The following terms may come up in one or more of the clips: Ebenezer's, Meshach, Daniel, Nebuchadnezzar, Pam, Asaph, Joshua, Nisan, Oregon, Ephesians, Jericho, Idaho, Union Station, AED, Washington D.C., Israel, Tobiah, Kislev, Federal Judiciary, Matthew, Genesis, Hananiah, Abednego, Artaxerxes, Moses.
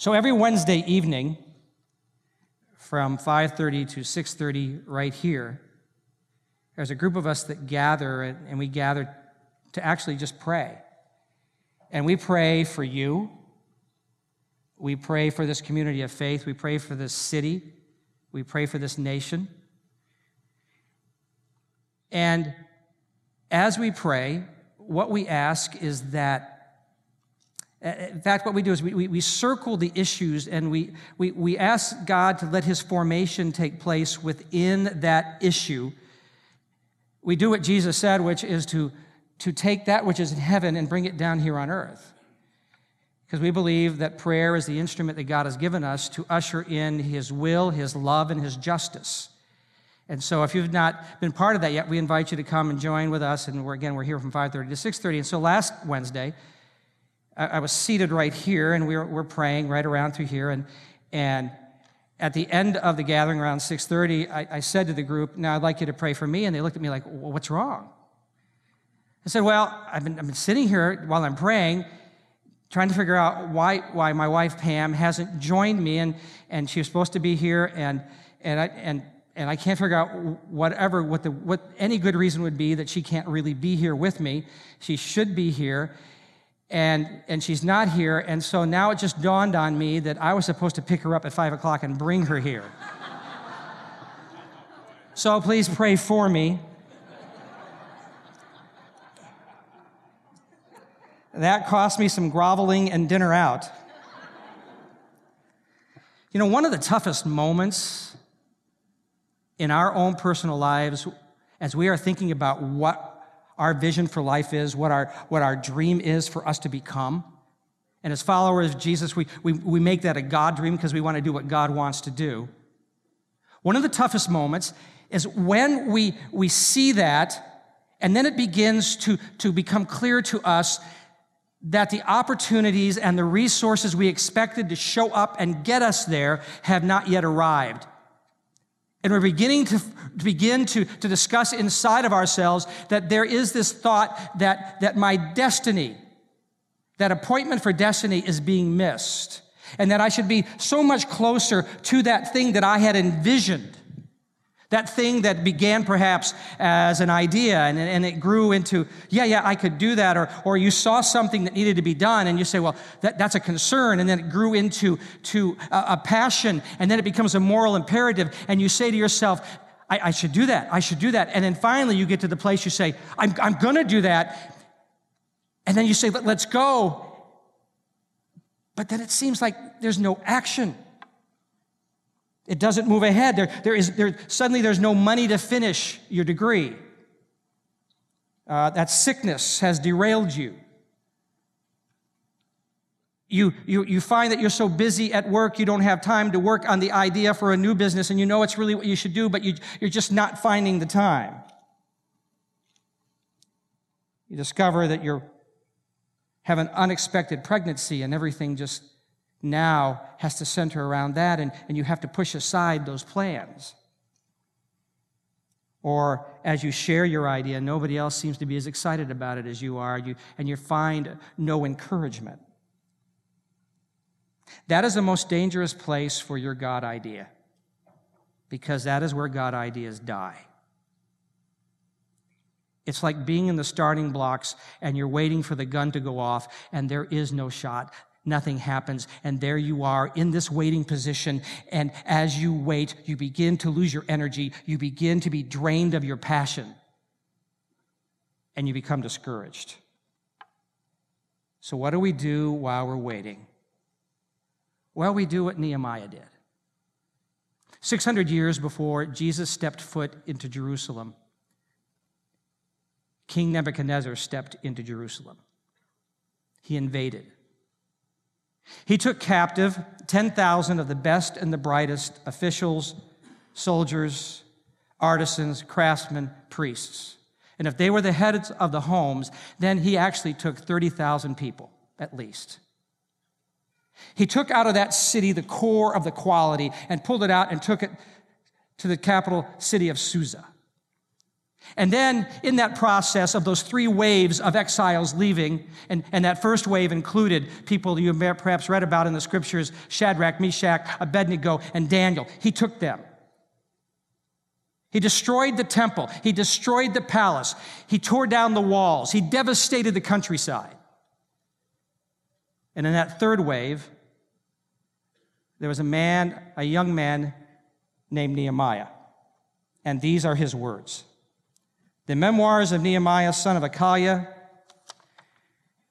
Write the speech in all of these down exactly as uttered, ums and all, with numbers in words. So every Wednesday evening from five thirty to six thirty right here, there's a group of us that gather, and we gather to actually just pray. And we pray for you. We pray for this community of faith. We pray for this city. We pray for this nation. And as we pray, what we ask is that, in fact, what we do is we, we, we circle the issues, and we, we, we ask God to let his formation take place within that issue. We do what Jesus said, which is to, to take that which is in heaven and bring it down here on earth. Because we believe that prayer is the instrument that God has given us to usher in his will, his love, and his justice. And so if you've not been part of that yet, we invite you to come and join with us. And we're, again, we're here from five thirty to six thirty. And so last Wednesday, I was seated right here, and we were, we're praying right around through here. And, and at the end of the gathering around six thirty, I, I said to the group, now I'd like you to pray for me. And they looked at me like, well, what's wrong? I said, well, I've been, I've been sitting here while I'm praying, trying to figure out why why my wife, Pam, hasn't joined me. And, and she was supposed to be here, and and I... and. And I can't figure out whatever, what the, what any good reason would be that she can't really be here with me. She should be here, and and she's not here. And so now it just dawned on me that I was supposed to pick her up at five o'clock and bring her here. So please pray for me. That cost me some groveling and dinner out. You know, one of the toughest moments in our own personal lives, as we are thinking about what our vision for life is, what our what our dream is for us to become. And as followers of Jesus, we, we, we make that a God dream because we want to do what God wants to do. One of the toughest moments is when we, we see that, and then it begins to, to become clear to us that the opportunities and the resources we expected to show up and get us there have not yet arrived. And we're beginning to, to begin to, to discuss inside of ourselves that there is this thought that, that my destiny, that appointment for destiny is being missed, and that I should be so much closer to that thing that I had envisioned, that thing that began perhaps as an idea, and, and it grew into, yeah, yeah, I could do that, or, or you saw something that needed to be done, and you say, well, that, that's a concern, and then it grew into to a, a passion, and then it becomes a moral imperative, and you say to yourself, I, I should do that, I should do that, and then finally you get to the place you say, I'm, I'm going to do that, and then you say, Let, let's go, but then it seems like there's no action. It doesn't move ahead. There, there is, there, suddenly there's no money to finish your degree. Uh, that sickness has derailed you. You, you. You find that you're so busy at work, you don't have time to work on the idea for a new business, and you know it's really what you should do, but you, you're just not finding the time. You discover that you have an unexpected pregnancy, and everything just now has to center around that, and, and you have to push aside those plans. Or as you share your idea, nobody else seems to be as excited about it as you are, you, and you find no encouragement. That is the most dangerous place for your God idea, because that is where God ideas die. It's like being in the starting blocks, and you're waiting for the gun to go off, and there is no shot. Nothing happens, and there you are in this waiting position, and as you wait, you begin to lose your energy, you begin to be drained of your passion, and you become discouraged. So what do we do while we're waiting? Well, we do what Nehemiah did. six hundred years before Jesus stepped foot into Jerusalem, King Nebuchadnezzar stepped into Jerusalem. He invaded. He took captive ten thousand of the best and the brightest officials, soldiers, artisans, craftsmen, priests. And if they were the heads of the homes, then he actually took thirty thousand people, at least. He took out of that city the core of the quality and pulled it out and took it to the capital city of Susa. And then in that process of those three waves of exiles leaving, and, and that first wave included people you perhaps read about in the scriptures, Shadrach, Meshach, Abednego, and Daniel. He took them. He destroyed the temple. He destroyed the palace. He tore down the walls. He devastated the countryside. And in that third wave, there was a man, a young man named Nehemiah. And these are his words. The Memoirs of Nehemiah, son of Achaia.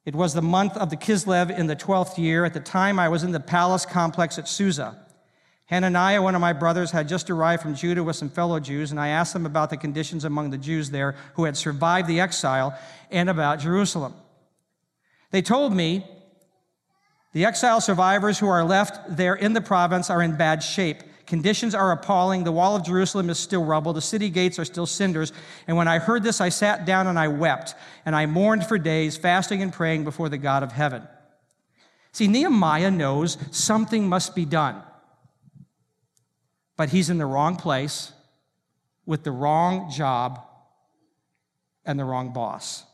It was the month of the Kislev in the twelfth year. At the time, I was in the palace complex at Susa. Hananiah, one of my brothers, had just arrived from Judah with some fellow Jews, and I asked them about the conditions among the Jews there who had survived the exile and about Jerusalem. They told me, the exile survivors who are left there in the province are in bad shape. Conditions are appalling. The wall of Jerusalem is still rubble. The city gates are still cinders. And when I heard this, I sat down and I wept. And I mourned for days, fasting and praying before the God of heaven. See, Nehemiah knows something must be done. But he's in the wrong place with the wrong job and the wrong boss.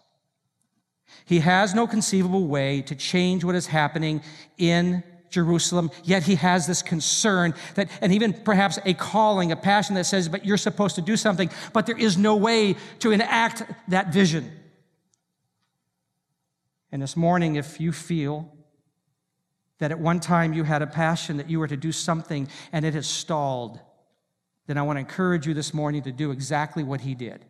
He has no conceivable way to change what is happening in Jerusalem, yet he has this concern that, and even perhaps a calling, a passion that says, but you're supposed to do something, but there is no way to enact that vision. And this morning, if you feel that at one time you had a passion that you were to do something and it has stalled, then I want to encourage you this morning to do exactly what he did.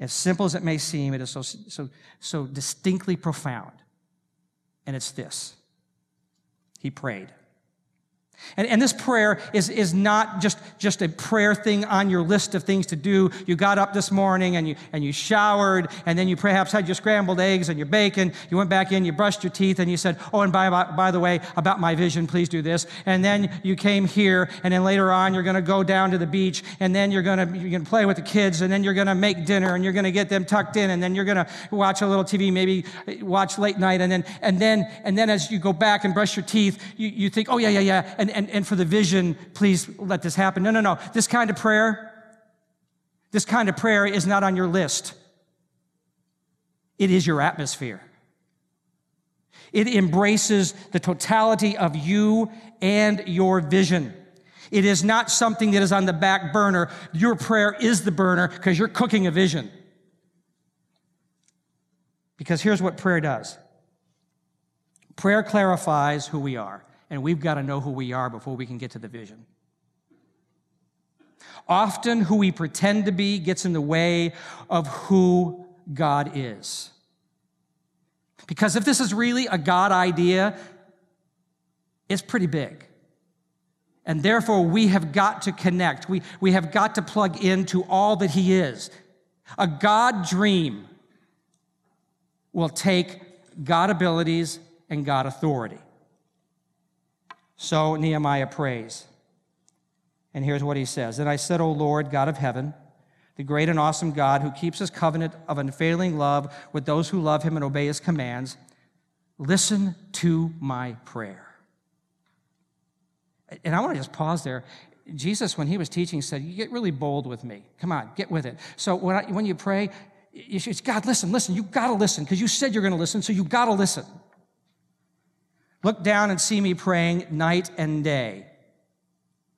As simple as it may seem, it is so, so, so distinctly profound. And it's this. He prayed. And, and this prayer is, is not just, just a prayer thing on your list of things to do. You got up this morning and you, and you showered, and then you perhaps had your scrambled eggs and your bacon. You went back in, you brushed your teeth, and you said, oh, and by, by, by the way, about my vision, please do this. And then you came here, and then later on you're going to go down to the beach, and then you're going to you're going to play with the kids, and then you're going to make dinner, and you're going to get them tucked in, and then you're going to watch a little T V, maybe watch late night, and then and then, and then as you go back and brush your teeth, you, you think, oh, yeah, yeah, yeah, And, and, and for the vision, please let this happen. No, no, no. This kind of prayer, this kind of prayer is not on your list. It is your atmosphere. It embraces the totality of you and your vision. It is not something that is on the back burner. Your prayer is the burner because you're cooking a vision. Because here's what prayer does. Prayer clarifies who we are. And we've got to know who we are before we can get to the vision. Often who we pretend to be gets in the way of who God is. Because if this is really a God idea, it's pretty big. And therefore, we have got to connect. We, we have got to plug into all that he is. A God dream will take God abilities and God authority. So Nehemiah prays, and here's what he says. Then I said, O Lord, God of heaven, the great and awesome God who keeps his covenant of unfailing love with those who love him and obey his commands, listen to my prayer. And I want to just pause there. Jesus, when he was teaching, said, you get really bold with me. Come on, get with it. So when, I, when you pray, you should, God, listen, listen. You've got to listen because you said you're going to listen, so you've got to listen. Look down and see me praying night and day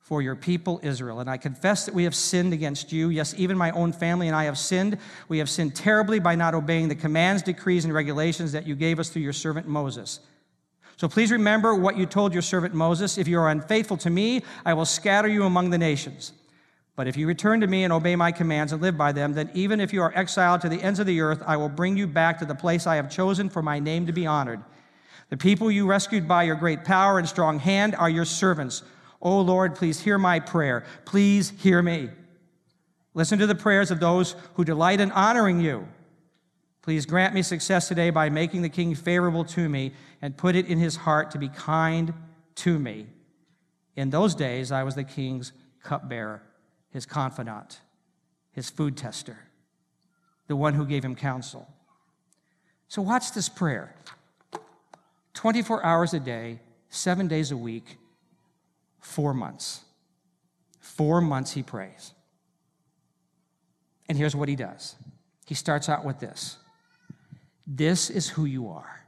for your people Israel. And I confess that we have sinned against you. Yes, even my own family and I have sinned. We have sinned terribly by not obeying the commands, decrees, and regulations that you gave us through your servant Moses. So please remember what you told your servant Moses. If you are unfaithful to me, I will scatter you among the nations. But if you return to me and obey my commands and live by them, then even if you are exiled to the ends of the earth, I will bring you back to the place I have chosen for my name to be honored. The people you rescued by your great power and strong hand are your servants. O Lord, please hear my prayer. Please hear me. Listen to the prayers of those who delight in honoring you. Please grant me success today by making the king favorable to me and put it in his heart to be kind to me. In those days, I was the king's cupbearer, his confidant, his food tester, the one who gave him counsel. So watch this prayer. twenty-four hours a day, seven days a week, four months. Four months he prays. And here's what he does. He starts out with this. This is who you are.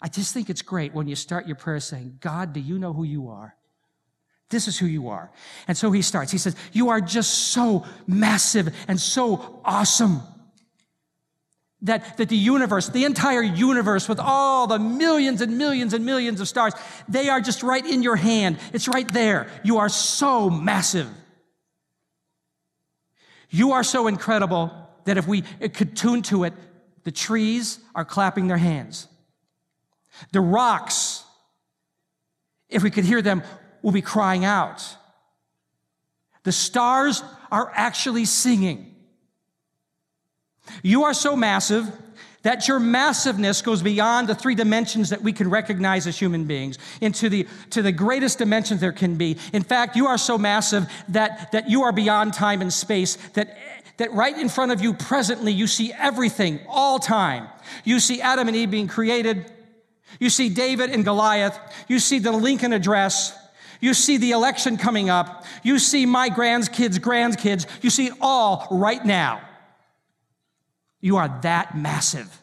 I just think it's great when you start your prayer saying, God, do you know who you are? This is who you are. And so he starts. He says, you are just so massive and so awesome that, that the universe, the entire universe with all the millions and millions and millions of stars, they are just right in your hand. It's right there. You are so massive. You are so incredible that if we could tune to it, the trees are clapping their hands. The rocks, if we could hear them, will be crying out. The stars are actually singing. You are so massive that your massiveness goes beyond the three dimensions that we can recognize as human beings into the, to the greatest dimensions there can be. In fact, you are so massive that, that you are beyond time and space, that that right in front of you presently, you see everything, all time. You see Adam and Eve being created. You see David and Goliath. You see the Lincoln Address. You see the election coming up. You see my grandkids' grandkids. You see it all right now. You are that massive.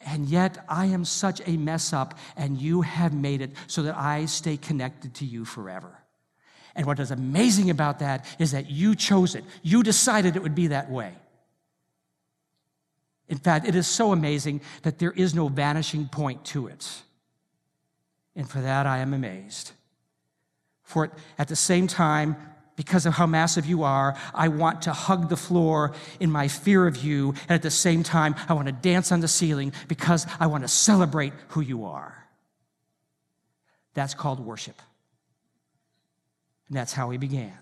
And yet I am such a mess up, and you have made it so that I stay connected to you forever. And what is amazing about that is that you chose it. You decided it would be that way. In fact, it is so amazing that there is no vanishing point to it. And for that, I am amazed. For at the same time, because of how massive you are, I want to hug the floor in my fear of you. And at the same time, I want to dance on the ceiling because I want to celebrate who you are. That's called worship. And that's how he began.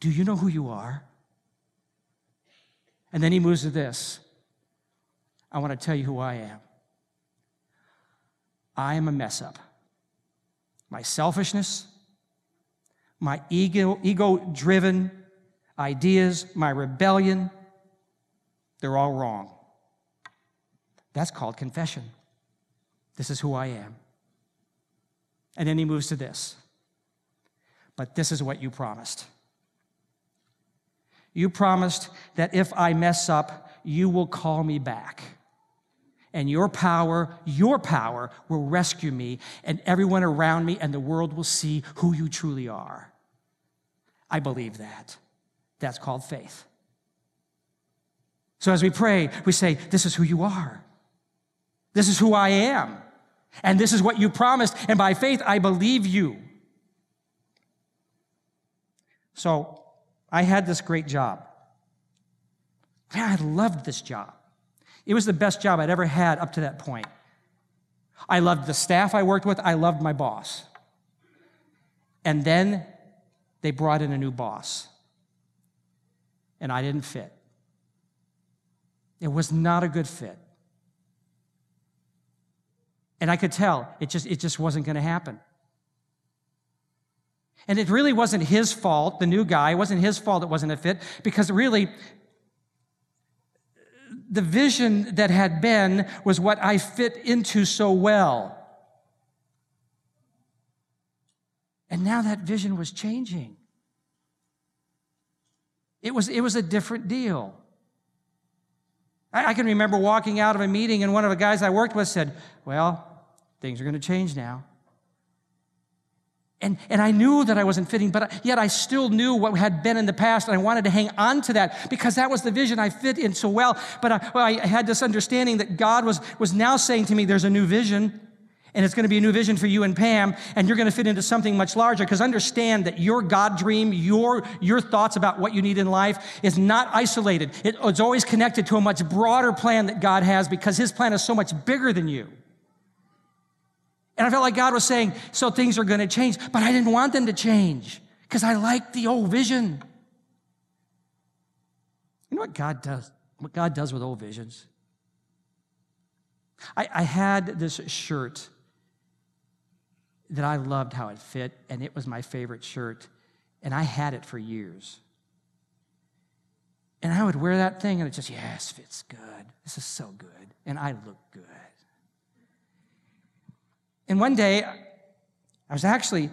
Do you know who you are? And then he moves to this. I want to tell you who I am. I am a mess up. My selfishness, my ego, ego-driven ideas, my rebellion, they're all wrong. That's called confession. This is who I am. And then he moves to this. But this is what you promised. You promised that if I mess up, you will call me back. And your power, your power will rescue me, and everyone around me and the world will see who you truly are. I believe that. That's called faith. So as we pray, we say, this is who you are. This is who I am. And this is what you promised. And by faith, I believe you. So I had this great job. Man, I loved this job. It was the best job I'd ever had up to that point. I loved the staff I worked with. I loved my boss. And then they brought in a new boss. And I didn't fit. It was not a good fit. And I could tell it just, it just wasn't going to happen. And it really wasn't his fault, the new guy. It wasn't his fault it wasn't a fit, because really, the vision that had been was what I fit into so well. And now that vision was changing. It was, it was a different deal. I, I can remember walking out of a meeting, and one of the guys I worked with said, well, things are going to change now. And, and I knew that I wasn't fitting, but yet I still knew what had been in the past, and I wanted to hang on to that because that was the vision I fit in so well. But I, well, I had this understanding that God was, was now saying to me, there's a new vision, and it's going to be a new vision for you and Pam, and you're going to fit into something much larger, because understand that your God dream, your, your thoughts about what you need in life is not isolated. It, it's always connected to a much broader plan that God has, because his plan is so much bigger than you. And I felt like God was saying, so things are going to change. But I didn't want them to change because I liked the old vision. You know what God does? What God does with old visions? I, I had this shirt that I loved how it fit, and it was my favorite shirt, and I had it for years. And I would wear that thing, and it just, yes, fits good. This is so good. And I look good. And one day, I was actually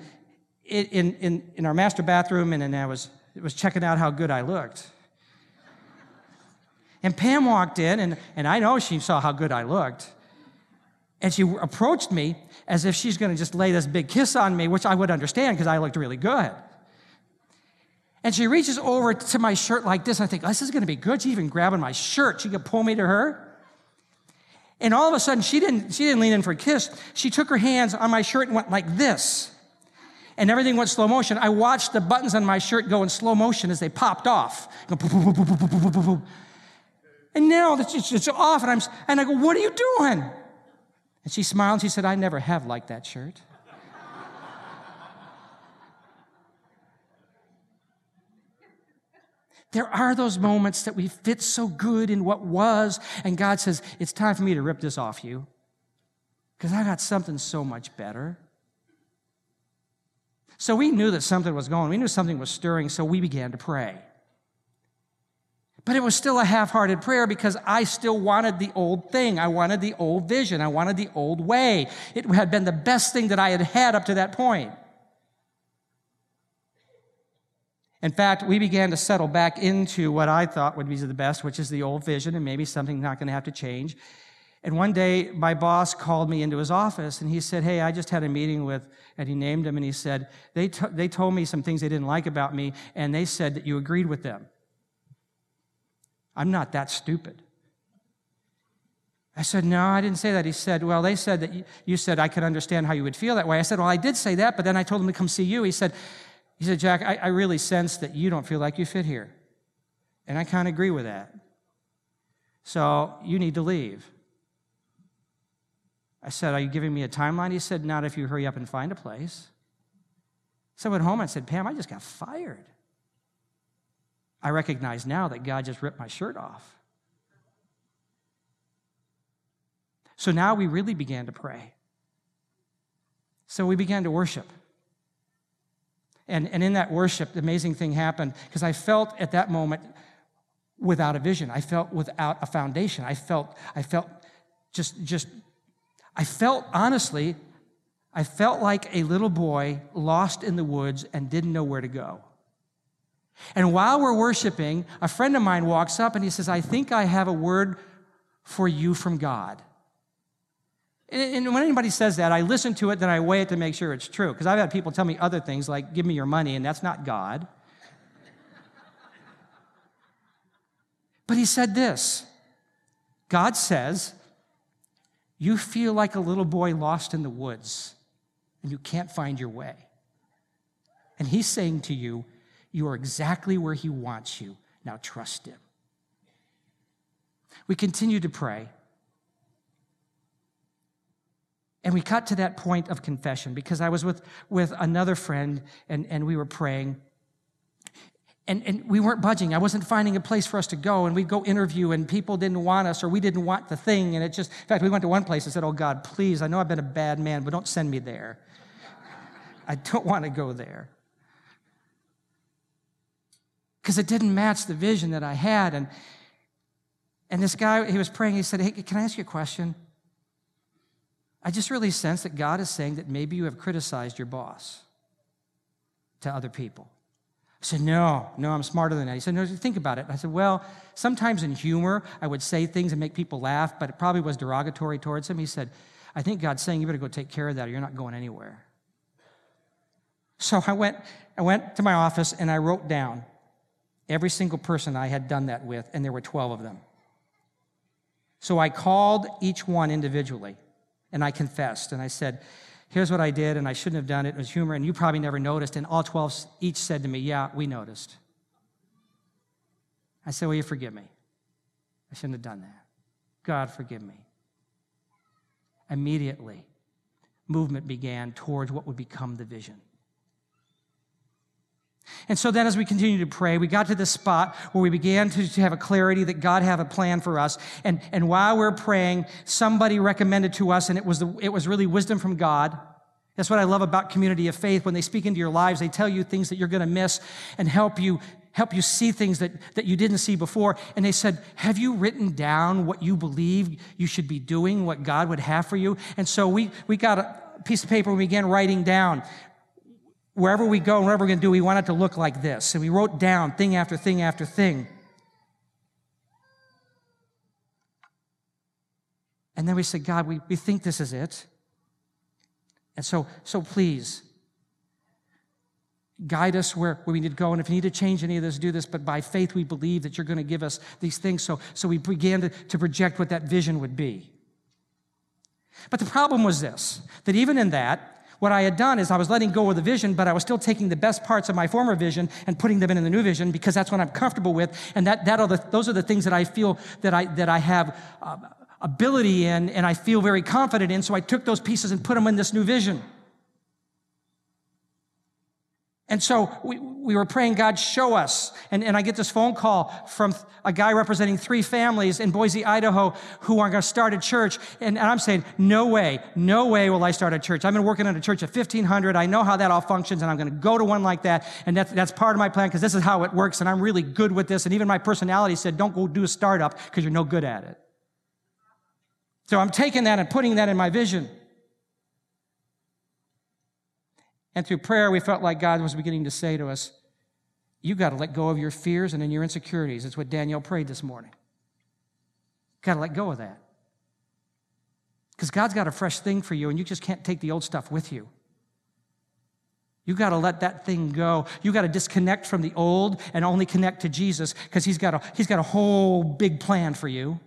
in, in, in our master bathroom, and, and I was, was checking out how good I looked. And Pam walked in, and, and I know she saw how good I looked. And she approached me as if she's going to just lay this big kiss on me, which I would understand because I looked really good. And she reaches over to my shirt like this. I think, oh, this is going to be good. She's even grabbing my shirt. She could pull me to her. And all of a sudden, she didn't, she didn't lean in for a kiss. She took her hands on my shirt and went like this. And everything went slow motion. I watched the buttons on my shirt go in slow motion as they popped off. And now it's off, and, I'm, and I go, what are you doing? And she smiled, and she said, I never have liked that shirt. There are those moments that we fit so good in what was, and God says, it's time for me to rip this off you, because I got something so much better. So we knew that something was going. We knew something was stirring, so we began to pray. But it was still a half-hearted prayer because I still wanted the old thing. I wanted the old vision. I wanted the old way. It had been the best thing that I had had up to that point. In fact, we began to settle back into what I thought would be the best, which is the old vision and maybe something not going to have to change. And one day, my boss called me into his office, and he said, hey, I just had a meeting with, and he named him, and he said, they, t- they told me some things they didn't like about me, and they said that you agreed with them. I'm not that stupid. I said, no, I didn't say that. He said, well, they said that you, you said I could understand how you would feel that way. I said, well, I did say that, but then I told them to come see you. He said, he said, Jack, I, I really sense that you don't feel like you fit here. And I kind of agree with that. So you need to leave. I said, are you giving me a timeline? He said, not if you hurry up and find a place. So I went home and said, Pam, I just got fired. I recognize now that God just ripped my shirt off. So now we really began to pray. So we began to worship. And, and in that worship, the amazing thing happened because I felt at that moment without a vision. I felt without a foundation. I felt, I felt just, just, I felt honestly, I felt like a little boy lost in the woods and didn't know where to go. And while we're worshiping, a friend of mine walks up and he says, I think I have a word for you from God. And, and when anybody says that, I listen to it, then I weigh it to make sure it's true. Because I've had people tell me other things like, give me your money, and that's not God. But he said this, God says, you feel like a little boy lost in the woods, and you can't find your way. And he's saying to you, you are exactly where he wants you. Now trust him. We continue to pray. And we got to that point of confession because I was with, with another friend and, and we were praying. And, and we weren't budging. I wasn't finding a place for us to go. And we'd go interview and people didn't want us or we didn't want the thing. And it just, in fact, we went to one place and said, oh, God, please, I know I've been a bad man, but don't send me there. I don't want to go there. Because it didn't match the vision that I had. And, and this guy, he was praying, he said, hey, can I ask you a question? I just really sense that God is saying that maybe you have criticized your boss to other people. I said, no, no, I'm smarter than that. He said, no, think about it. I said, well, sometimes in humor, I would say things and make people laugh, but it probably was derogatory towards him. He said, I think God's saying you better go take care of that or you're not going anywhere. So I went, I went to my office and I wrote down every single person I had done that with, and there were twelve of them. So I called each one individually, and I confessed, and I said, here's what I did, and I shouldn't have done it. It was humor, and you probably never noticed, and all twelve each said to me, yeah, we noticed. I said, will you forgive me? I shouldn't have done that. God, forgive me. Immediately, movement began towards what would become the vision. And so then as we continued to pray, we got to this spot where we began to, to have a clarity that God had a plan for us. And, and while we were praying, somebody recommended to us, and it was, the, it was really wisdom from God. That's what I love about community of faith. When they speak into your lives, they tell you things that you're going to miss and help you help you see things that, that you didn't see before. And they said, have you written down what you believe you should be doing, what God would have for you? And so we, we got a piece of paper and we began writing down wherever we go, wherever we're going to do, we want it to look like this. And we wrote down thing after thing after thing. And then we said, God, we, we think this is it. And so, so please, guide us where, where we need to go. And if you need to change any of this, do this. But by faith, we believe that you're going to give us these things. So, so we began to, to project what that vision would be. But the problem was this, that even in that, what I had done is I was letting go of the vision, but I was still taking the best parts of my former vision and putting them in the new vision because that's what I'm comfortable with. And that, that are the, those are the things that I feel that I, that I have uh, ability in and I feel very confident in. So I took those pieces and put them in this new vision. And so we, we were praying, God, show us. And, and I get this phone call from a guy representing three families in Boise, Idaho, who are going to start a church. And, and I'm saying, no way, no way will I start a church. I've been working at a church of fifteen hundred. I know how that all functions, and I'm going to go to one like that. And that's, that's part of my plan because this is how it works, and I'm really good with this. And even my personality said, don't go do a startup because you're no good at it. So I'm taking that and putting that in my vision. And through prayer, we felt like God was beginning to say to us, you got to let go of your fears and in your insecurities. That's what Daniel prayed this morning. Got to let go of that. Because God's got a fresh thing for you, and you just can't take the old stuff with you. You got to let that thing go. You got to disconnect from the old and only connect to Jesus because he's got a, he's got a whole big plan for you.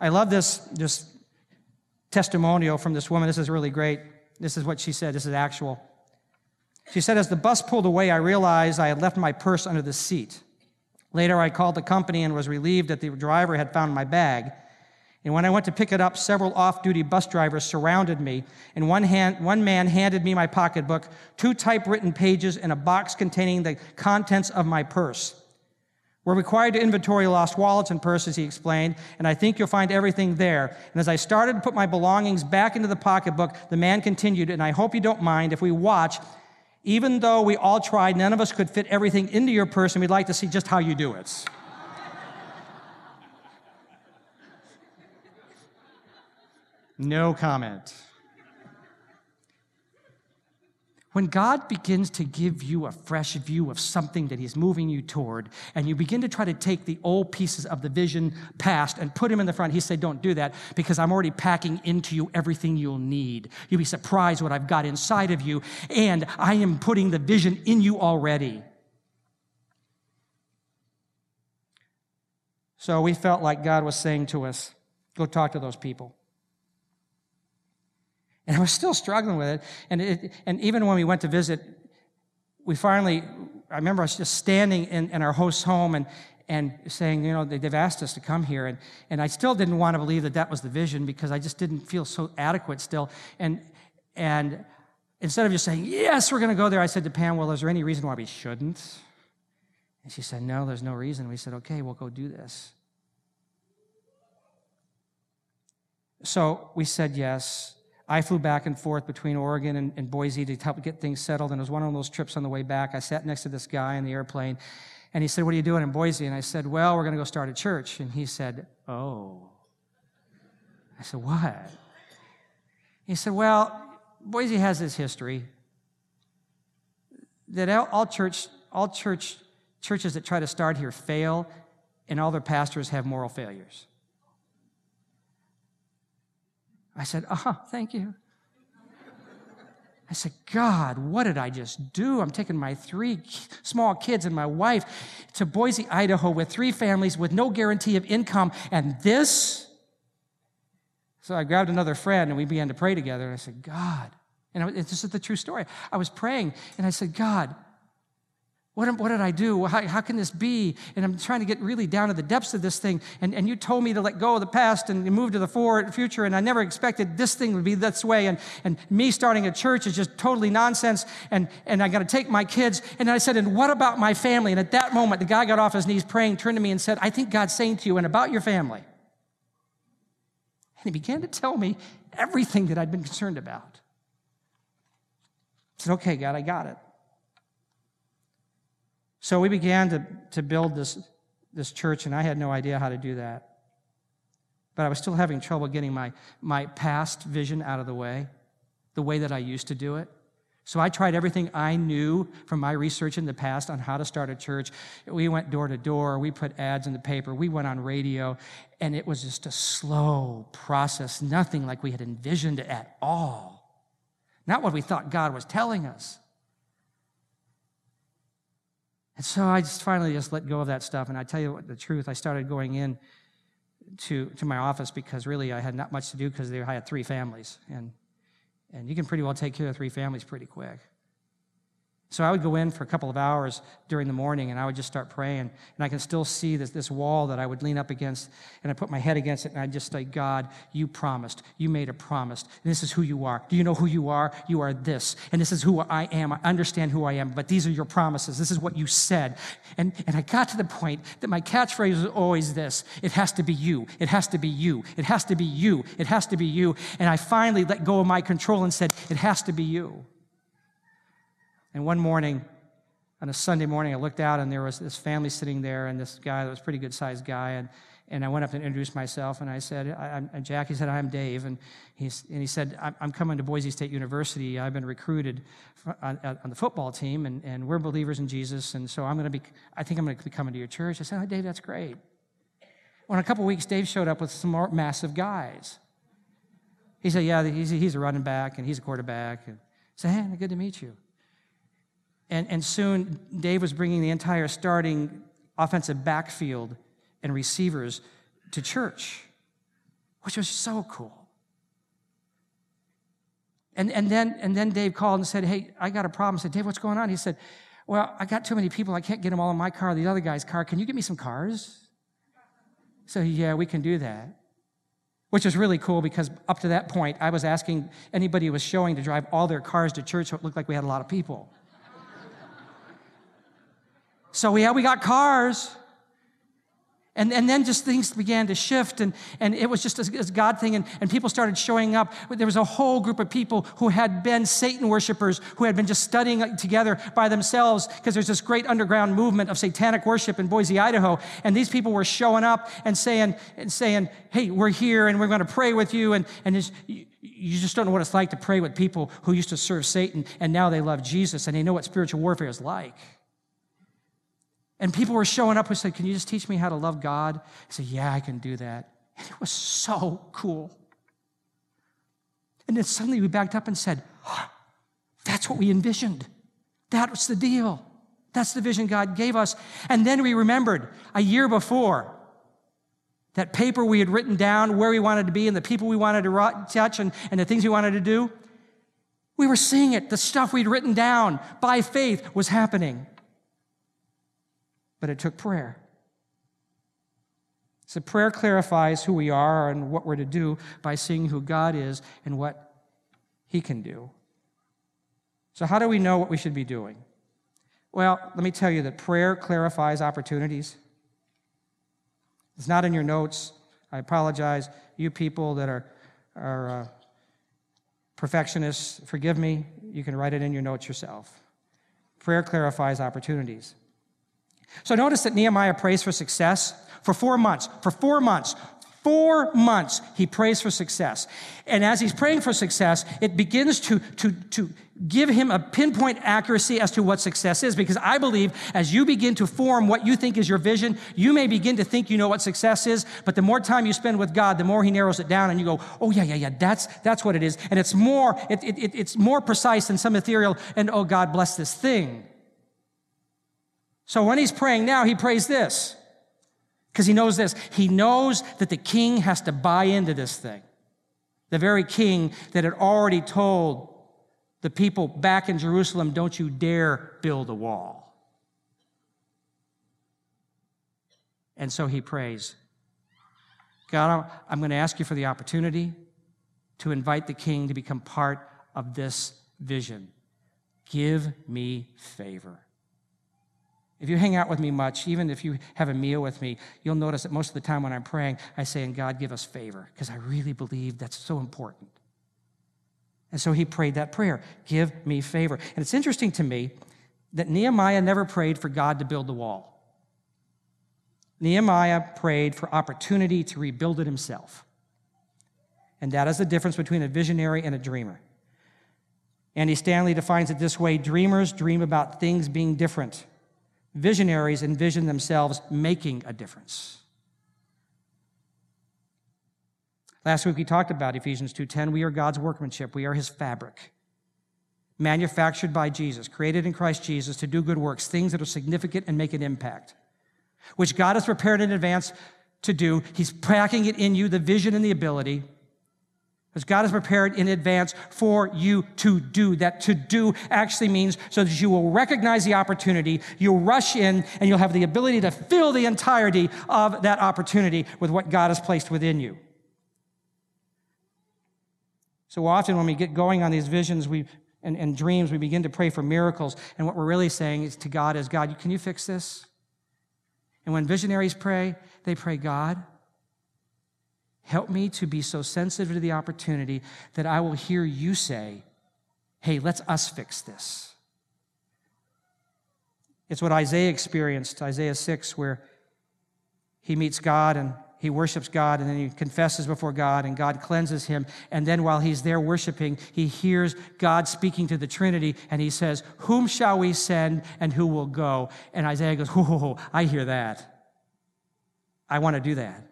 I love this, this testimonial from this woman. This is really great. This is what she said. This is actual. She said, as the bus pulled away, I realized I had left my purse under the seat. Later, I called the company and was relieved that the driver had found my bag. And when I went to pick it up, several off-duty bus drivers surrounded me, and one, hand, one man handed me my pocketbook, two typewritten pages, and a box containing the contents of my purse. We're required to inventory lost wallets and purses, he explained, and I think you'll find everything there. And as I started to put my belongings back into the pocketbook, the man continued, and I hope you don't mind if we watch. Even though we all tried, none of us could fit everything into your purse, and we'd like to see just how you do it. No comment. When God begins to give you a fresh view of something that he's moving you toward, and you begin to try to take the old pieces of the vision past and put him in the front, he said, don't do that because I'm already packing into you everything you'll need. You'll be surprised what I've got inside of you, and I am putting the vision in you already. So we felt like God was saying to us, go talk to those people. And I was still struggling with it. And it, and even when we went to visit, we finally, I remember us just standing in, in our host's home and, and saying, you know, they, they've asked us to come here. And, and I still didn't want to believe that that was the vision because I just didn't feel so adequate still. And, and instead of just saying, yes, we're going to go there, I said to Pam, well, is there any reason why we shouldn't? And she said, no, there's no reason. We said, okay, we'll go do this. So we said yes. I flew back and forth between Oregon and, and Boise to help get things settled, and it was one of those trips on the way back. I sat next to this guy in the airplane, and he said, what are you doing in Boise? And I said, well, we're going to go start a church. And he said, oh. I said, what? He said, well, Boise has this history that all church, all church, churches that try to start here fail, and all their pastors have moral failures. I said, oh, thank you. I said, God, what did I just do? I'm taking my three small kids and my wife to Boise, Idaho with three families with no guarantee of income, and this? So I grabbed another friend, and we began to pray together, and I said, God. And this is the true story. I was praying, and I said, God, What, what did I do? How, how can this be? And I'm trying to get really down to the depths of this thing. And, and you told me to let go of the past and move to the forward future, and I never expected this thing would be this way. And, and me starting a church is just totally nonsense, and, and I got to take my kids. And I said, and what about my family? And at that moment, the guy got off his knees praying, turned to me and said, I think God's saying to you, and about your family. And he began to tell me everything that I'd been concerned about. I said, okay, God, I got it. So we began to, to build this, this church, and I had no idea how to do that. But I was still having trouble getting my, my past vision out of the way, the way that I used to do it. So I tried everything I knew from my research in the past on how to start a church. We went door to door. We put ads in the paper. We went on radio. And it was just a slow process, nothing like we had envisioned it at all. Not what we thought God was telling us. And so I just finally just let go of that stuff. And I tell you what, the truth, I started going in to, to my office because really I had not much to do because I had three families. And And you can pretty well take care of three families pretty quick. So I would go in for a couple of hours during the morning, and I would just start praying. And I can still see this, this wall that I would lean up against, and I put my head against it, and I just say, God, you promised. You made a promise. And this is who you are. Do you know who you are? You are this. And this is who I am. I understand who I am, but these are your promises. This is what you said. And, and I got to the point that my catchphrase was always this. It has to be you. It has to be you. It has to be you. It has to be you. And I finally let go of my control and said, it has to be you. And one morning, on a Sunday morning, I looked out, and there was this family sitting there, and this guy that was a pretty good-sized guy, and, and I went up and introduced myself, and I said, I, I'm Jack. He said, I'm Dave, and, he's, and he said, I'm, I'm coming to Boise State University. I've been recruited for, on, on the football team, and, and we're believers in Jesus, and so I'm going to be, I think I'm going to be coming to your church. I said, oh, Dave, that's great. Well, in a couple weeks, Dave showed up with some more massive guys. He said, yeah, he's, he's a running back, and he's a quarterback. And I said, hey, good to meet you. And, and soon, Dave was bringing the entire starting offensive backfield and receivers to church, which was so cool. And, and, then, and then Dave called and said, hey, I got a problem. I said, Dave, what's going on? He said, well, I got too many people. I can't get them all in my car, the other guy's car. Can you get me some cars? So, yeah, we can do that. Which is really cool because up to that point, I was asking anybody who was showing to drive all their cars to church so it looked like we had a lot of people. So yeah, we got cars. And, and then just things began to shift, and, and it was just this God thing, and, and people started showing up. There was a whole group of people who had been Satan worshipers, who had been just studying together by themselves, because there's this great underground movement of satanic worship in Boise, Idaho, and these people were showing up and saying, and saying, hey, we're here, and we're going to pray with you, and, and just, you just don't know what it's like to pray with people who used to serve Satan, and now they love Jesus, and they know what spiritual warfare is like. And people were showing up who said, can you just teach me how to love God? I said, yeah, I can do that. And it was so cool. And then suddenly we backed up and said, oh, that's what we envisioned. That was the deal. That's the vision God gave us. And then we remembered a year before that paper we had written down where we wanted to be and the people we wanted to touch and, and the things we wanted to do. We were seeing it. The stuff we'd written down by faith was happening. But it took prayer. So prayer clarifies who we are and what we're to do by seeing who God is and what He can do. So how do we know what we should be doing? Well, let me tell you that prayer clarifies opportunities. It's not in your notes. I apologize. You people that are, are uh, perfectionists, forgive me. You can write it in your notes yourself. Prayer clarifies opportunities. So notice that Nehemiah prays for success for four months. For four months, four months, he prays for success. And as he's praying for success, it begins to, to, to give him a pinpoint accuracy as to what success is. Because I believe as you begin to form what you think is your vision, you may begin to think you know what success is, but the more time you spend with God, the more He narrows it down and you go, oh, yeah, yeah, yeah, that's that's what it is. And it's more, it, it, it, it's more precise than some ethereal, and oh, God bless this thing. So when he's praying now, he prays this, because he knows this. He knows that the king has to buy into this thing, the very king that had already told the people back in Jerusalem, don't you dare build a wall. And so he prays, God, I'm going to ask you for the opportunity to invite the king to become part of this vision. Give me favor. If you hang out with me much, even if you have a meal with me, you'll notice that most of the time when I'm praying, I say, and God, give us favor, because I really believe that's so important. And so he prayed that prayer, give me favor. And it's interesting to me that Nehemiah never prayed for God to build the wall. Nehemiah prayed for opportunity to rebuild it himself. And that is the difference between a visionary and a dreamer. Andy Stanley defines it this way: dreamers dream about things being different. Visionaries envision themselves making a difference. Last week we talked about Ephesians two ten. We are God's workmanship. We are his fabric, manufactured by Jesus, created in Christ Jesus to do good works, things that are significant and make an impact, which God has prepared in advance to do. He's packing it in you, the vision and the ability, because God has prepared in advance for you to do. That to do actually means so that you will recognize the opportunity, you'll rush in, and you'll have the ability to fill the entirety of that opportunity with what God has placed within you. So often when we get going on these visions we and, and dreams, we begin to pray for miracles. And what we're really saying is to God is, God, can you fix this? And when visionaries pray, they pray, God, help me to be so sensitive to the opportunity that I will hear you say, hey, let's us fix this. It's what Isaiah experienced, Isaiah six, where he meets God and he worships God, and then he confesses before God, and God cleanses him. And then while he's there worshiping, he hears God speaking to the Trinity, and he says, whom shall we send, and who will go? And Isaiah goes, oh, I hear that. I want to do that.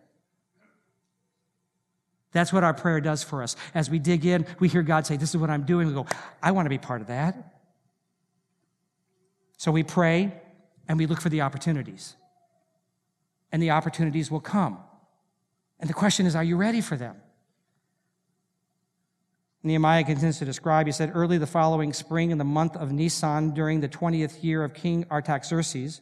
That's what our prayer does for us. As we dig in, we hear God say, this is what I'm doing. We go, I want to be part of that. So we pray, and we look for the opportunities. And the opportunities will come. And the question is, are you ready for them? Nehemiah continues to describe, he said, early the following spring in the month of Nisan, during the twentieth year of King Artaxerxes,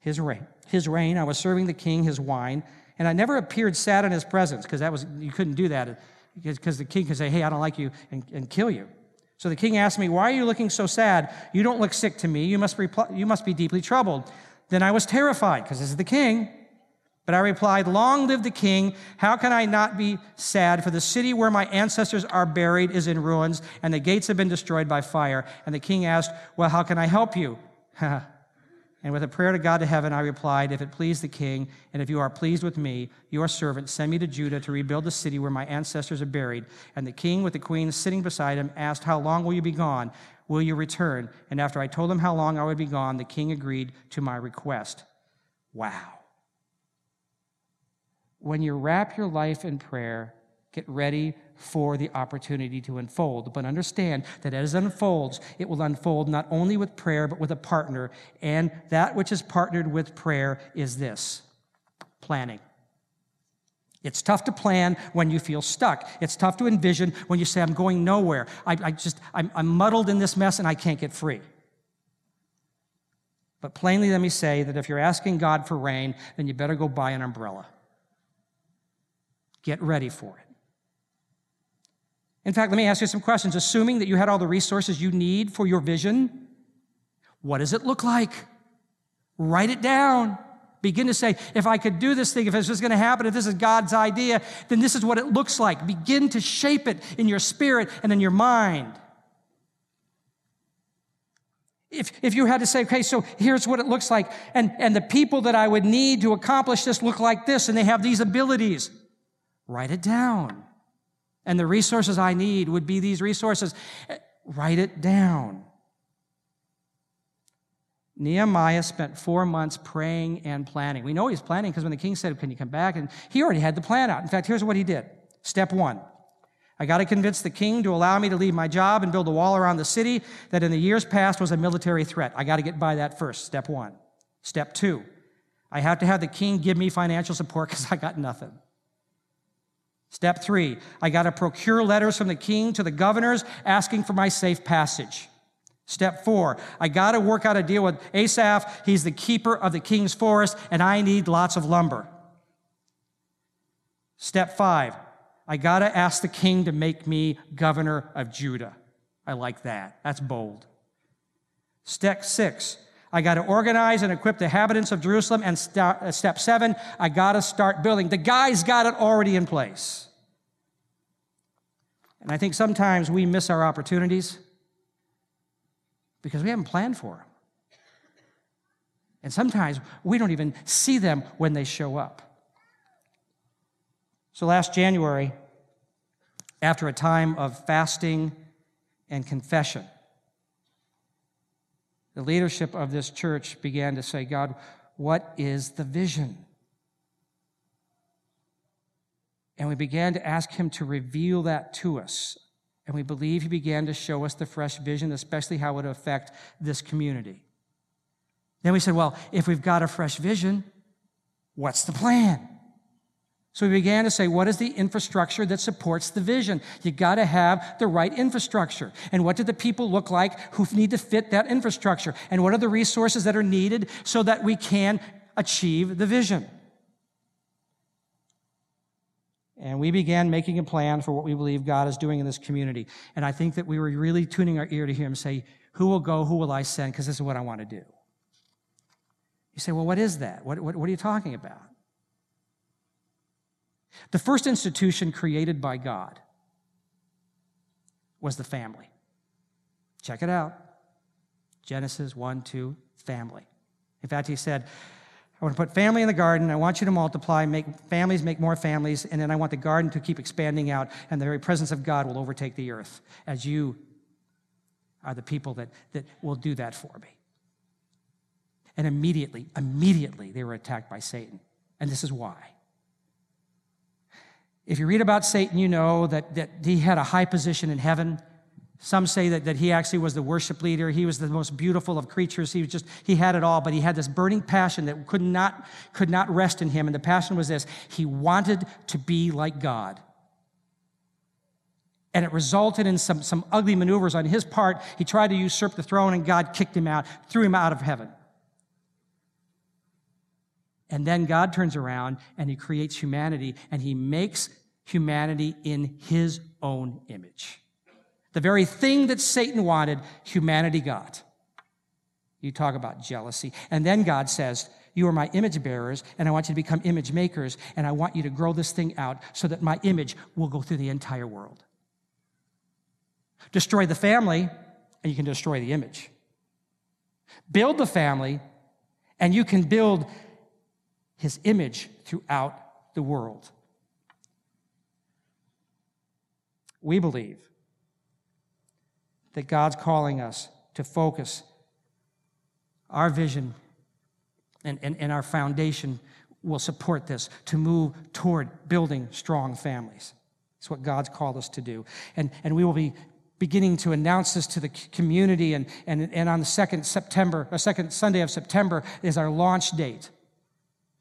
his reign, his reign, I was serving the king his wine, and I never appeared sad in his presence, because that was, you couldn't do that, because the king could say, hey, I don't like you, and, and kill you. So the king asked me, why are you looking so sad? You don't look sick to me. You must, repl- you must be deeply troubled. Then I was terrified, because this is the king. But I replied, long live the king. How can I not be sad? For the city where my ancestors are buried is in ruins, and the gates have been destroyed by fire. And the king asked, well, how can I help you? And with a prayer to God to heaven, I replied, if it please the king, and if you are pleased with me, your servant, send me to Judah to rebuild the city where my ancestors are buried. And the king with the queen sitting beside him asked, how long will you be gone? Will you return? And after I told him how long I would be gone, the king agreed to my request. Wow. When you wrap your life in prayer, get ready for the opportunity to unfold. But understand that as it unfolds, it will unfold not only with prayer, but with a partner. And that which is partnered with prayer is this: planning. It's tough to plan when you feel stuck. It's tough to envision when you say, I'm going nowhere. I, I just, I'm, I'm muddled in this mess and I can't get free. But plainly, let me say that if you're asking God for rain, then you better go buy an umbrella. Get ready for it. In fact, let me ask you some questions. Assuming that you had all the resources you need for your vision, what does it look like? Write it down. Begin to say, if I could do this thing, if this is going to happen, if this is God's idea, then this is what it looks like. Begin to shape it in your spirit and in your mind. If, if you had to say, okay, so here's what it looks like, and, and the people that I would need to accomplish this look like this, and they have these abilities, write it down. And the resources I need would be these resources. Write it down. Nehemiah spent four months praying and planning. We know he's planning because when the king said, can you come back? And he already had the plan out. In fact, here's what he did. Step one, I got to convince the king to allow me to leave my job and build a wall around the city that in the years past was a military threat. I got to get by that first, step one. Step two, I have to have the king give me financial support because I got nothing. Step three, I got to procure letters from the king to the governors asking for my safe passage. Step four, I got to work out a deal with Asaph. He's the keeper of the king's forest, and I need lots of lumber. Step five, I got to ask the king to make me governor of Judah. I like that. That's bold. Step six, I got to organize and equip the inhabitants of Jerusalem. And st- step seven, I got to start building. The guy's got it already in place. And I think sometimes we miss our opportunities because we haven't planned for them. And sometimes we don't even see them when they show up. So last January, after a time of fasting and confession. The leadership of this church began to say, God, what is the vision? And we began to ask him to reveal that to us. And we believe he began to show us the fresh vision, especially how it would affect this community. Then we said, well, if we've got a fresh vision, what's the plan? So we began to say, what is the infrastructure that supports the vision? You got to have the right infrastructure. And what do the people look like who need to fit that infrastructure? And what are the resources that are needed so that we can achieve the vision? And we began making a plan for what we believe God is doing in this community. And I think that we were really tuning our ear to hear him say, who will go, who will I send? Because this is what I want to do. You say, well, what is that? What, what, what are you talking about? The first institution created by God was the family. Check it out. Genesis one, two, family. In fact, he said, I want to put family in the garden. I want you to multiply, make families, make more families, and then I want the garden to keep expanding out, and the very presence of God will overtake the earth as you are the people that, that will do that for me. And immediately, immediately they were attacked by Satan. And this is why. If you read about Satan, you know that, that he had a high position in heaven. Some say that, that he actually was the worship leader. He was the most beautiful of creatures. He was just, he had it all, but he had this burning passion that could not, could not rest in him. And the passion was this: he wanted to be like God. And it resulted in some, some ugly maneuvers on his part. He tried to usurp the throne, and God kicked him out, threw him out of heaven. And then God turns around and he creates humanity, and he makes humanity in his own image. The very thing that Satan wanted, humanity got. You talk about jealousy. And then God says, you are my image bearers, and I want you to become image makers, and I want you to grow this thing out so that my image will go through the entire world. Destroy the family, and you can destroy the image. Build the family, and you can build his image throughout the world. We believe that God's calling us to focus our vision, and, and, and our foundation will support this, to move toward building strong families. It's what God's called us to do. And, and we will be beginning to announce this to the community, and, and, and on the second September, or second Sunday of September is our launch date,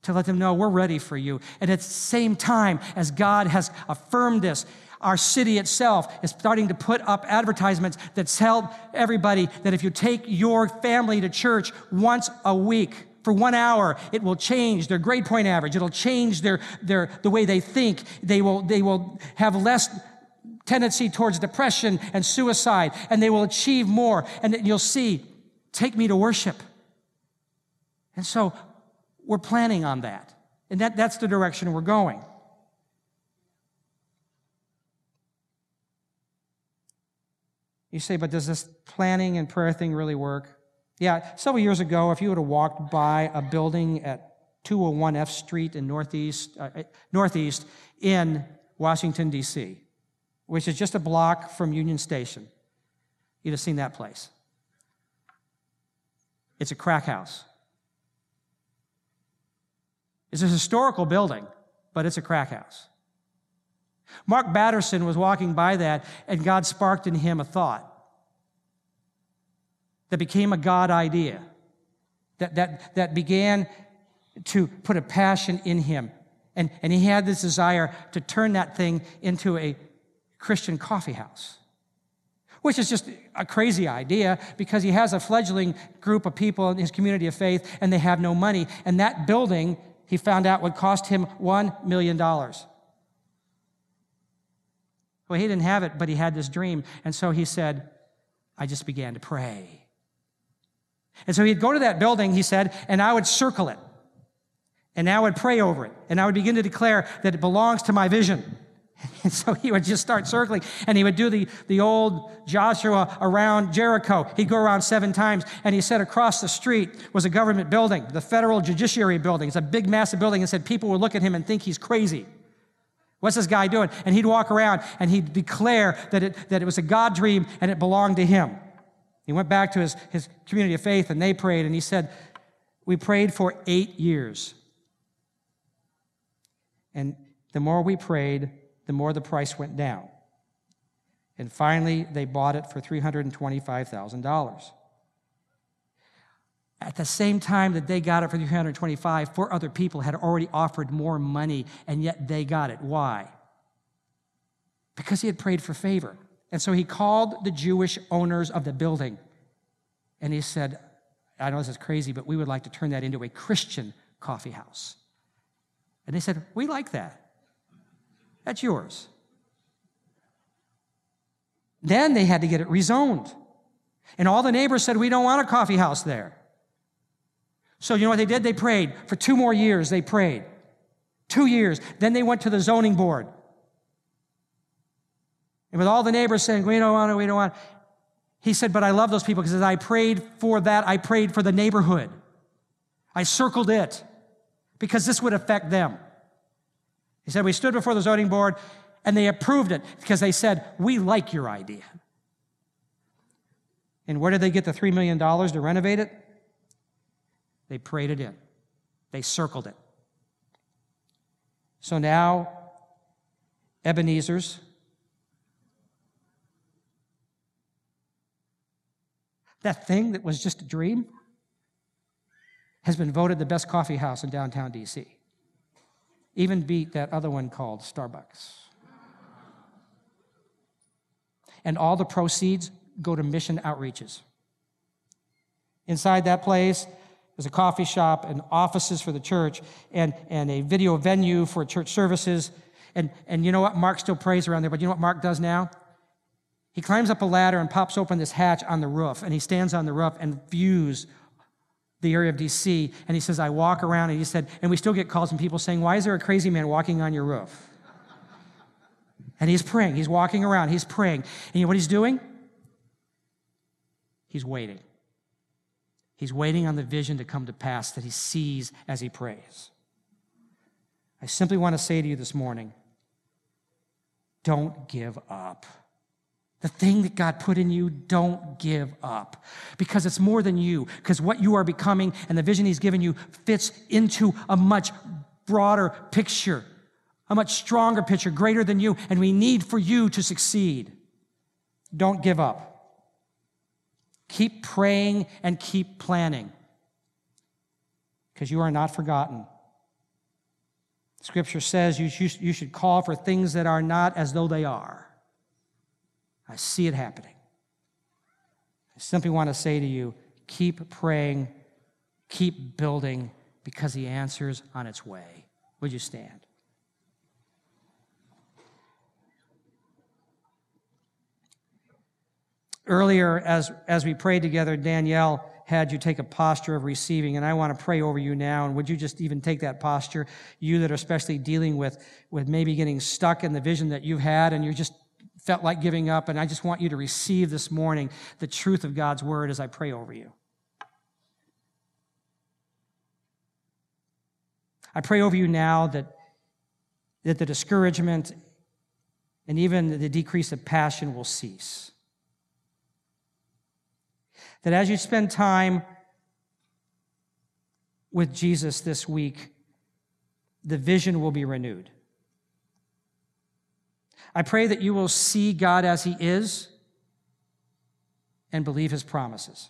to let them know we're ready for you. And at the same time as God has affirmed this, our city itself is starting to put up advertisements that tell everybody that if you take your family to church once a week for one hour, it will change their grade point average. It'll change their, their the way they think. They will, they will have less tendency towards depression and suicide, and they will achieve more. And you'll see, take me to worship. And so we're planning on that, and that, that's the direction we're going. You say, but does this planning and prayer thing really work? Yeah, several years ago, if you would have walked by a building at two oh one F Street in Northeast, uh, Northeast in Washington, D C, which is just a block from Union Station, you'd have seen that place. It's a crack house. It's a historical building, but it's a crack house. Mark Batterson was walking by that, and God sparked in him a thought that became a God idea, that, that, that began to put a passion in him. And, and he had this desire to turn that thing into a Christian coffee house, which is just a crazy idea because he has a fledgling group of people in his community of faith, and they have no money. And that building, he found out, would cost him one million dollars. Well, he didn't have it, but he had this dream. And so he said, I just began to pray. And so he'd go to that building, he said, and I would circle it. And I would pray over it. And I would begin to declare that it belongs to my vision. And so he would just start circling, and he would do the, the old Joshua around Jericho. He'd go around seven times, and he said across the street was a government building, the Federal Judiciary building. It's a big, massive building. And said people would look at him and think he's crazy. What's this guy doing? And he'd walk around and he'd declare that it, that it was a God dream and it belonged to him. He went back to his, his community of faith and they prayed and he said, we prayed for eight years. And the more we prayed, the more the price went down. And finally, they bought it for three hundred twenty-five thousand dollars. At the same time that they got it for three hundred twenty-five thousand dollars, four other people had already offered more money, and yet they got it. Why? Because he had prayed for favor. And so he called the Jewish owners of the building, and he said, I know this is crazy, but we would like to turn that into a Christian coffee house. And they said, we like that. That's yours. Then they had to get it rezoned. And all the neighbors said, we don't want a coffee house there. So you know what they did? They prayed. For two more years, they prayed. Two years. Then they went to the zoning board. And with all the neighbors saying, we don't want it, we don't want it. He said, but I love those people because as I prayed for that, I prayed for the neighborhood. I circled it because this would affect them. He said, we stood before the zoning board and they approved it because they said, we like your idea. And where did they get the three million dollars to renovate it? They prayed it in. They circled it. So now, Ebenezer's. That thing that was just a dream has been voted the best coffee house in downtown D C. Even beat that other one called Starbucks. And all the proceeds go to mission outreaches. Inside that place is a coffee shop and offices for the church and, and a video venue for church services. And, and you know what? Mark still prays around there, but you know what Mark does now? He climbs up a ladder and pops open this hatch on the roof, and he stands on the roof and views the area of D C, and he says, I walk around, and he said, and we still get calls from people saying, why is there a crazy man walking on your roof? And he's praying. He's walking around. He's praying. And you know what he's doing? He's waiting. He's waiting on the vision to come to pass that he sees as he prays. I simply want to say to you this morning, don't give up. The thing that God put in you, don't give up because it's more than you, because what you are becoming and the vision he's given you fits into a much broader picture, a much stronger picture, greater than you, and we need for you to succeed. Don't give up. Keep praying and keep planning because you are not forgotten. Scripture says you should call for things that are not as though they are. I see it happening. I simply want to say to you, keep praying, keep building, because the answer's on its way. Would you stand? Earlier, as, as we prayed together, Danielle had you take a posture of receiving, and I want to pray over you now, and would you just even take that posture, you that are especially dealing with, with maybe getting stuck in the vision that you've had, and you're just felt like giving up, and I just want you to receive this morning the truth of God's word as I pray over you. I pray over you now that, that the discouragement and even the decrease of passion will cease. That as you spend time with Jesus this week, the vision will be renewed. I pray that you will see God as he is and believe his promises.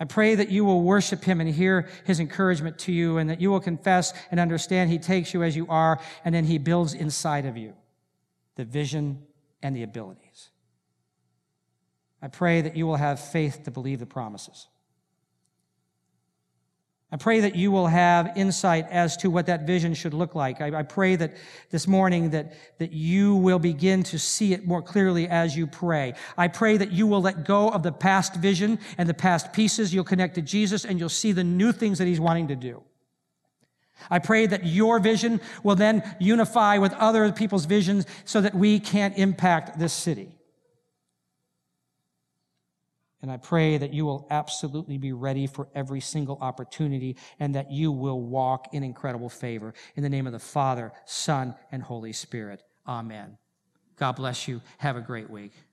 I pray that you will worship him and hear his encouragement to you and that you will confess and understand he takes you as you are and then he builds inside of you the vision and the abilities. I pray that you will have faith to believe the promises. I pray that you will have insight as to what that vision should look like. I, I pray that this morning that, that you will begin to see it more clearly as you pray. I pray that you will let go of the past vision and the past pieces. You'll connect to Jesus and you'll see the new things that he's wanting to do. I pray that your vision will then unify with other people's visions so that we can impact this city. And I pray that you will absolutely be ready for every single opportunity and that you will walk in incredible favor. In the name of the Father, Son, and Holy Spirit. Amen. God bless you. Have a great week.